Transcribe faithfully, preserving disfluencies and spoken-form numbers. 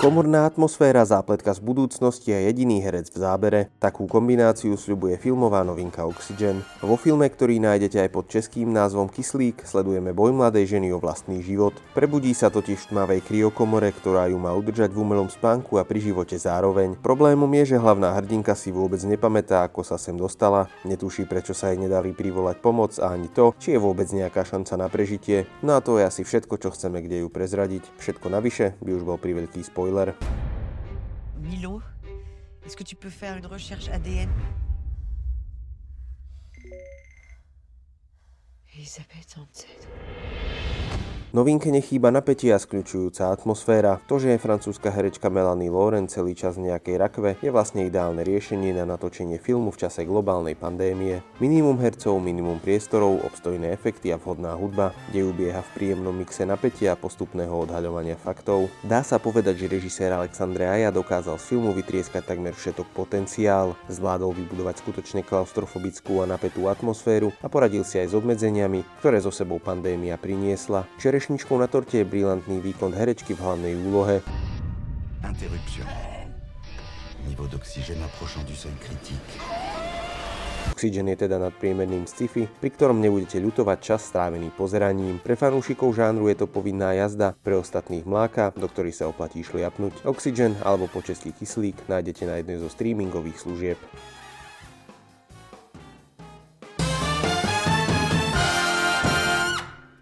Komorná atmosféra, zápletka z budúcnosti a jediný herec v zábere. Takú kombináciu sľubuje filmová novinka Oxygen. Vo filme, ktorý nájdete aj pod českým názvom Kyslík, sledujeme boj mladej ženy o vlastný život. Prebudí sa totiž v tmavej kryokomore, ktorá ju má udržať v umelom spánku a pri živote zároveň. Problémom je, že hlavná hrdinka si vôbec nepamätá, ako sa sem dostala, netuší, prečo sa jej nedarí privolať pomoc a ani to, či je vôbec nejaká šanca na prežitie. No a to je asi všetko, čo chceme kde ju prezradiť. Všetko navyše by už bol priveľký spoj. Milo, est-ce que tu peux faire une recherche A D N? Elisabeth Hansen. Novinke nechýba napätie a skľučujúca atmosféra. To, že je francúzska herečka Melani Laurence celý čas v nejakej rakve, je vlastne ideálne riešenie na natočenie filmu v čase globálnej pandémie. Minimum hercov, minimum priestorov, obstojné efekty a vhodná hudba, kde ubieha v príjemnom mixe napätia a postupného odhaľovania faktov. Dá sa povedať, že režisér Alexandre Aja dokázal z filmu vytrieskať takmer všetok potenciál. Zvládol vybudovať skutočne klaustrofobickú a napätú atmosféru a poradil si aj s obmedzeniami, ktoré so sebou pandémia priniesla. Čere Čerešničkou na torte je brilantný výkon herečky v hlavnej úlohe. Interruption. Niveau d'oxygène approchant du seuil critique. Oxygen je teda nadpriemerným sci-fi, pri ktorom nebudete ľutovať čas strávený pozeraním. Pre fanúšikov žánru je to povinná jazda, pre ostatných mláka, do ktorých sa oplatí šliapnuť. Oxygen alebo po česky Kyslík nájdete na jednej zo streamingových služieb.